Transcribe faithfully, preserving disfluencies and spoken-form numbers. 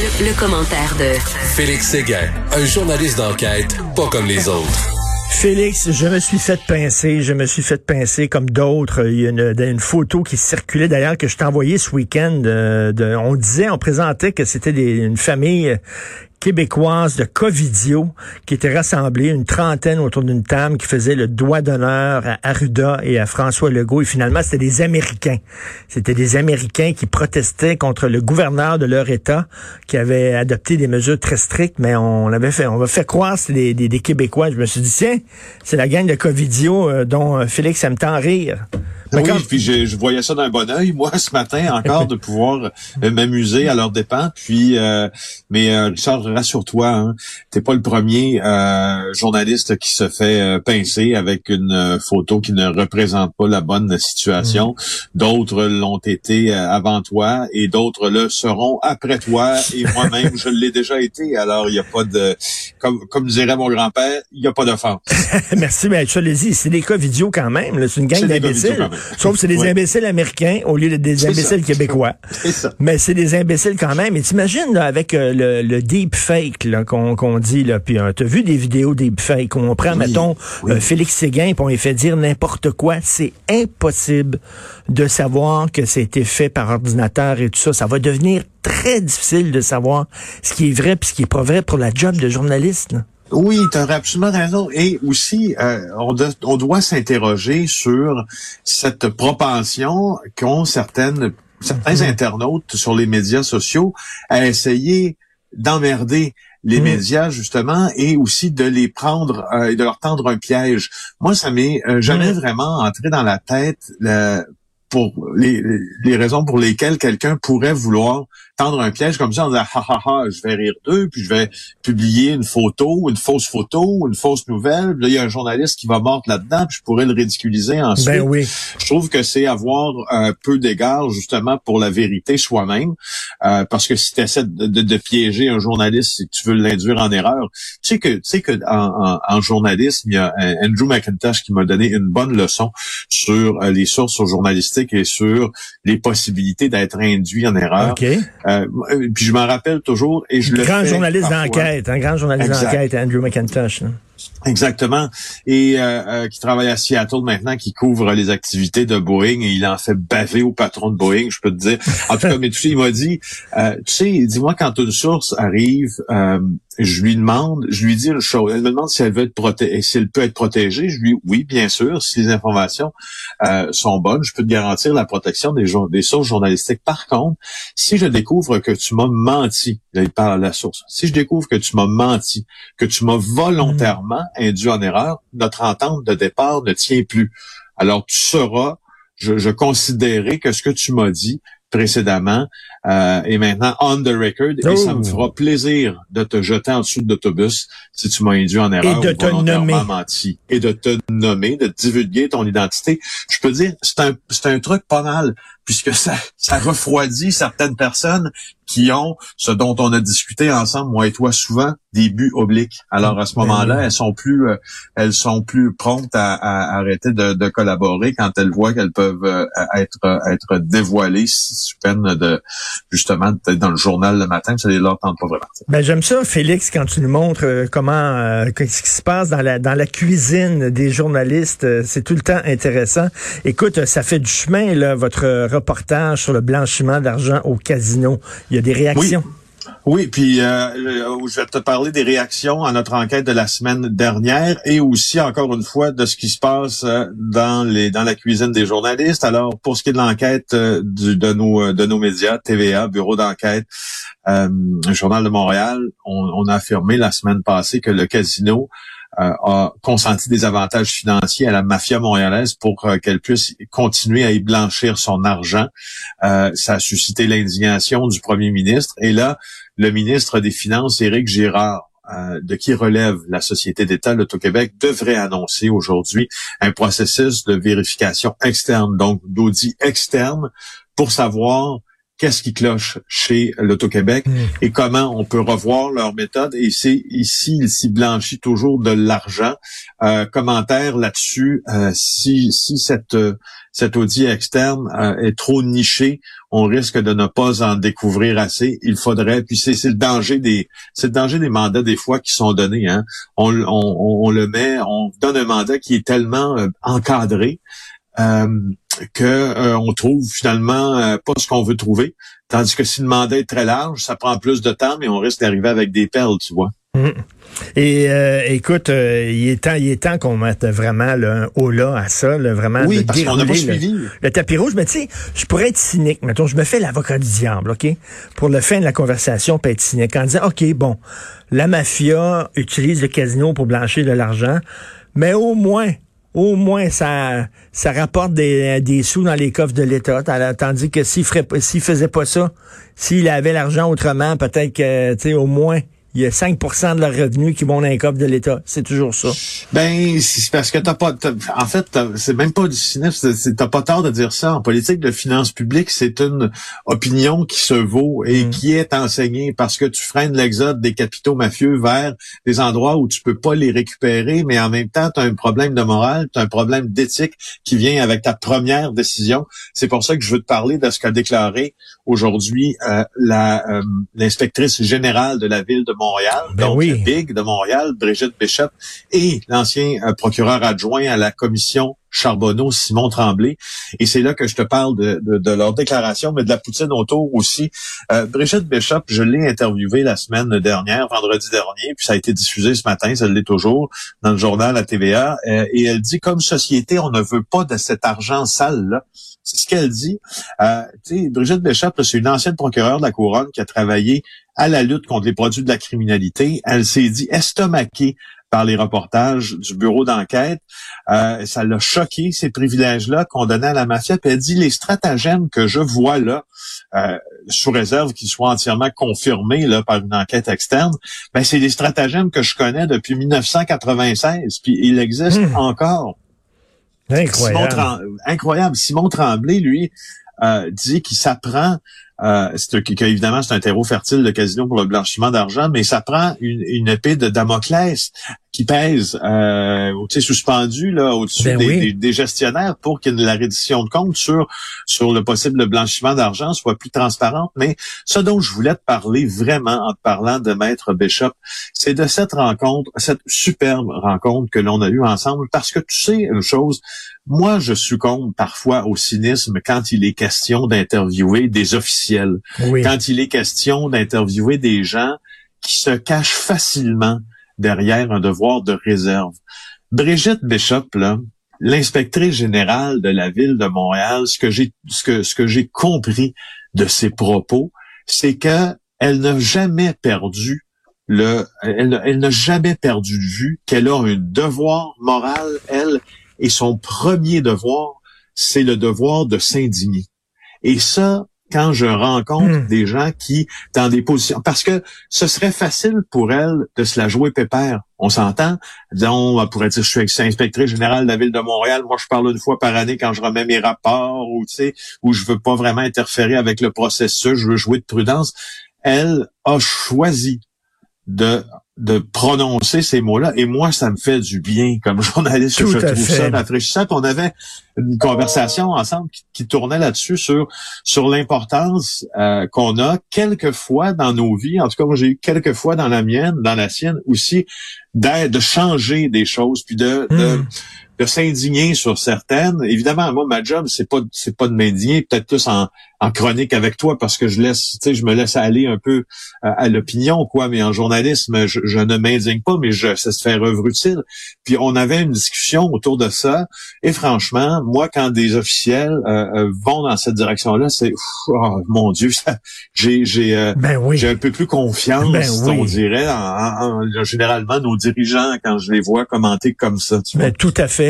Le, le commentaire de Félix Séguin, un journaliste d'enquête pas comme les autres. Félix, je me suis fait pincer, je me suis fait pincer comme d'autres. Il y a une, une photo qui circulait d'ailleurs que je t'ai envoyée ce week-end. Euh, de, on disait, on présentait que c'était des, une famille québécoise de Covidio qui était rassemblée, une trentaine autour d'une table qui faisait le doigt d'honneur à Arruda et à François Legault. Et finalement, c'était des Américains. C'était des Américains qui protestaient contre le gouverneur de leur État qui avait adopté des mesures très strictes, mais on avait fait, on va faire croire que c'était des, des, des Québécois. Je me suis dit, tiens, c'est la gang de Covidio euh, dont euh, Félix aime tant rire. Oui, quand... puis je, je voyais ça d'un bon œil, moi, ce matin encore, de pouvoir euh, m'amuser à leurs dépens. Puis, euh, mais euh, Richard, rassure-toi, hein, t'es pas le premier euh, journaliste qui se fait euh, pincer avec une euh, photo qui ne représente pas la bonne situation. Mmh. D'autres l'ont été euh, avant toi et d'autres le seront après toi. Et moi-même, je l'ai déjà été. Alors, il y a pas de, comme comme dirait mon grand-père, il y a pas d'offense. Merci, mais je le dis, c'est des cas vidéo quand même. Là. C'est une gang d'imbéciles. Sauf que c'est des ouais. imbéciles américains au lieu de des c'est imbéciles ça. québécois. C'est ça. Mais c'est des imbéciles quand même. Et t'imagines là, avec euh, le, le deep fake là, qu'on, qu'on dit là, puis hein, t'as vu des vidéos deepfake où on prend, oui, mettons, oui. Euh, Félix Séguin, puis on lui fait dire n'importe quoi. C'est impossible de savoir que c'était fait par ordinateur et tout ça. Ça va devenir très difficile de savoir ce qui est vrai puis ce qui est pas vrai pour la job de journaliste. Là. Oui, tu as absolument raison. Et aussi, euh, on, de, on doit s'interroger sur cette propension qu'ont certaines, certains mmh. internautes sur les médias sociaux à essayer d'emmerder les mmh. médias, justement, et aussi de les prendre euh, et de leur tendre un piège. Moi, ça m'est euh, jamais mmh. vraiment entré dans la tête la, pour les, les raisons pour lesquelles quelqu'un pourrait vouloir tendre un piège comme ça en disant « ha ha ha, je vais rire d'eux, puis je vais publier une photo, une fausse photo, une fausse nouvelle. » Là, il y a un journaliste qui va mordre là-dedans, puis je pourrais le ridiculiser ensuite. Ben oui. Je trouve que c'est avoir un euh, peu d'égard, justement, pour la vérité soi-même, euh, parce que si tu essaies de, de, de piéger un journaliste, si tu veux l'induire en erreur, tu sais que tu sais que en, en, en journalisme, il y a Andrew McIntosh qui m'a donné une bonne leçon sur euh, les sources journalistiques et sur les possibilités d'être induit en erreur. Okay. Euh, puis je m'en rappelle toujours et je le fais. Grand journaliste d'enquête, un grand journaliste d'enquête, Andrew McIntosh. Hein. Exactement. Et euh, euh, qui travaille à Seattle maintenant, qui couvre les activités de Boeing et il en fait baver au patron de Boeing, je peux te dire. En tout cas, mais tu sais, il m'a dit, euh, tu sais, dis-moi quand une source arrive, euh, je lui demande, je lui dis une chose, elle me demande si elle veut être protégée, si elle peut être protégée. Je lui dis, oui, bien sûr, si les informations euh, sont bonnes, je peux te garantir la protection des, jour- des sources journalistiques. Par contre, si je découvre que tu m'as menti, là, il parle à la source, si je découvre que tu m'as menti, que tu m'as volontairement induit en erreur, notre entente de départ ne tient plus. Alors, tu sauras, je, je considérais que ce que tu m'as dit précédemment euh, est maintenant on the record oh. et ça me fera plaisir de te jeter en dessous de l'autobus si tu m'as induit en erreur et de ou te volontairement menti. Et de te nommer, de divulguer ton identité. Je peux dire, c'est un, c'est un truc pas mal puisque ça, ça refroidit certaines personnes qui ont ce dont on a discuté ensemble, moi et toi, souvent, des buts obliques. Alors, à ce moment-là, elles sont plus euh, elles sont plus promptes à, à arrêter de, de collaborer quand elles voient qu'elles peuvent euh, être être dévoilées sous peine de justement d'être dans le journal le matin, ça les leur tente pas vraiment. Ben, j'aime ça, Félix, quand tu nous montres comment euh, ce qui se passe dans la dans la cuisine des journalistes, c'est tout le temps intéressant. Écoute, ça fait du chemin, là, votre reportage sur le blanchiment d'argent au casino. Il y a des réactions. Oui. Oui, puis euh, je vais te parler des réactions à notre enquête de la semaine dernière et aussi, encore une fois, de ce qui se passe dans les dans la cuisine des journalistes. Alors, pour ce qui est de l'enquête euh, du, de nos de nos médias, T V A, Bureau d'enquête, euh, Journal de Montréal, on, on a affirmé la semaine passée que le casino euh, a consenti des avantages financiers à la mafia montréalaise pour euh, qu'elle puisse continuer à y blanchir son argent. Euh, ça a suscité l'indignation du premier ministre. Et là, le ministre des Finances, Éric Girard, euh, de qui relève la Société d'État Loto-Québec, devrait annoncer aujourd'hui un processus de vérification externe, donc d'audit externe, pour savoir qu'est-ce qui cloche chez l'Auto-Québec mmh. et comment on peut revoir leur méthode. Et c'est ici, il s'y blanchit toujours de l'argent. Euh, commentaire là-dessus, euh, si si cette, euh, cet audit externe euh, est trop niché, on risque de ne pas en découvrir assez. Il faudrait, puis c'est, c'est le danger des, c'est le danger des mandats des fois qui sont donnés. Hein. On, on, on le met, on donne un mandat qui est tellement euh, encadré euh, que euh, on trouve finalement euh, pas ce qu'on veut trouver. Tandis que si le mandat est très large, ça prend plus de temps, mais on risque d'arriver avec des perles, tu vois. Mmh. Et euh, écoute, euh, il est temps, il est temps qu'on mette vraiment là, un holà à ça, là, vraiment oui, de parce qu'on n'a pas suivi le, le tapis rouge. Mais tu sais, je pourrais être cynique. Mettons, je me fais l'avocat du diable, ok, pour le fin de la conversation, pas être cynique en disant, ok, bon, la mafia utilise le casino pour blanchir de l'argent, mais au moins. Au moins, ça, ça rapporte des, des sous dans les coffres de l'État. Tandis que s'il ferait, s'il faisait pas ça, s'il avait l'argent autrement, peut-être que, tu sais, au moins, il y a cinq pour cent de leurs revenus qui vont dans les coffres de l'État. C'est toujours ça. Ben, c'est parce que t'as pas, t'as, en fait, t'as, c'est même pas du cynisme. T'as pas tort de dire ça. En politique de finances publiques, c'est une opinion qui se vaut et mmh. qui est enseignée parce que tu freines l'exode des capitaux mafieux vers des endroits où tu peux pas les récupérer, mais en même temps, t'as un problème de morale, t'as un problème d'éthique qui vient avec ta première décision. C'est pour ça que je veux te parler de ce qu'a déclaré aujourd'hui euh, la, euh, l'inspectrice générale de la ville de Montréal, ben donc oui. le B I G de Montréal, Brigitte Bishop, et l'ancien euh, procureur adjoint à la commission Charbonneau, Simon Tremblay. Et c'est là que je te parle de, de, de leur déclaration, mais de la poutine autour aussi. Euh, Brigitte Bishop, je l'ai interviewée la semaine dernière, vendredi dernier, puis ça a été diffusé ce matin, ça l'est toujours, dans le journal à T V A. Euh, et elle dit, comme société, on ne veut pas de cet argent sale-là. C'est ce qu'elle dit. Euh, tu sais, Brigitte Bishop, là, c'est une ancienne procureure de la Couronne qui a travaillé à la lutte contre les produits de la criminalité. Elle s'est dit estomaquée par les reportages du Bureau d'enquête. Euh, ça l'a choquée, ces privilèges-là qu'on donnait à la mafia. Puis elle dit, les stratagèmes que je vois là, euh, sous réserve qu'ils soient entièrement confirmés là par une enquête externe, ben c'est des stratagèmes que je connais depuis dix-neuf cent quatre-vingt-seize. Puis il existe mmh. encore. Incroyable. Simon Trem- incroyable. Simon Tremblay, lui, euh, dit qu'il s'apprend, euh, c'est, qu'évidemment c'est un terreau fertile de casino pour le blanchiment d'argent, mais ça prend une, une épée de Damoclès qui pèse, euh, tu sais, suspendue là au-dessus ben des, oui. des, des gestionnaires pour que la reddition de comptes sur sur le possible blanchiment d'argent soit plus transparente. Mais ce dont je voulais te parler vraiment en te parlant de Maître Bishop, c'est de cette rencontre, cette superbe rencontre que l'on a eue ensemble, parce que tu sais une chose, moi je succombe parfois au cynisme quand il est question d'interviewer des officiels, oui. quand il est question d'interviewer des gens qui se cachent facilement derrière un devoir de réserve. Brigitte Bishop, là, l'inspectrice générale de la ville de Montréal, ce que j'ai, ce que, ce que j'ai compris de ses propos, c'est que elle n'a jamais perdu le, elle, elle n'a jamais perdu de vue qu'elle a un devoir moral, elle, et son premier devoir, c'est le devoir de s'indigner. Et ça, quand je rencontre mmh. des gens qui, dans des positions... Parce que ce serait facile pour elle de se la jouer pépère. On s'entend. Disons, elle pourrait dire, je suis inspectrice générale de la Ville de Montréal. Moi, je parle une fois par année quand je remets mes rapports ou, tu sais, où je veux pas vraiment interférer avec le processus. Je veux jouer de prudence. Elle a choisi de... de prononcer ces mots-là. Et moi, ça me fait du bien comme journaliste. Tout je trouve fait. Ça rafraîchissant. Puis on avait une conversation ensemble qui, qui tournait là-dessus sur sur l'importance euh, qu'on a quelquefois dans nos vies. En tout cas, moi, j'ai eu quelquefois dans la mienne, dans la sienne aussi, d'être, de changer des choses, puis de, mmh. de de s'indigner sur certaines. Évidemment, moi, ma job, c'est pas c'est pas de m'indigner, peut-être plus en, en chronique avec toi, parce que je laisse, tu sais, je me laisse aller un peu euh, à l'opinion, quoi. Mais en journalisme, je, je ne m'indigne pas, mais je sais se faire œuvre utile. Puis on avait une discussion autour de ça. Et franchement, moi, quand des officiels euh, vont dans cette direction-là, c'est pff, oh, mon Dieu, ça, j'ai j'ai euh, ben oui. j'ai un peu plus confiance, ben on oui. dirait, en, en, en, généralement nos dirigeants quand je les vois commenter comme ça. Tu ben, vois. Tout à fait.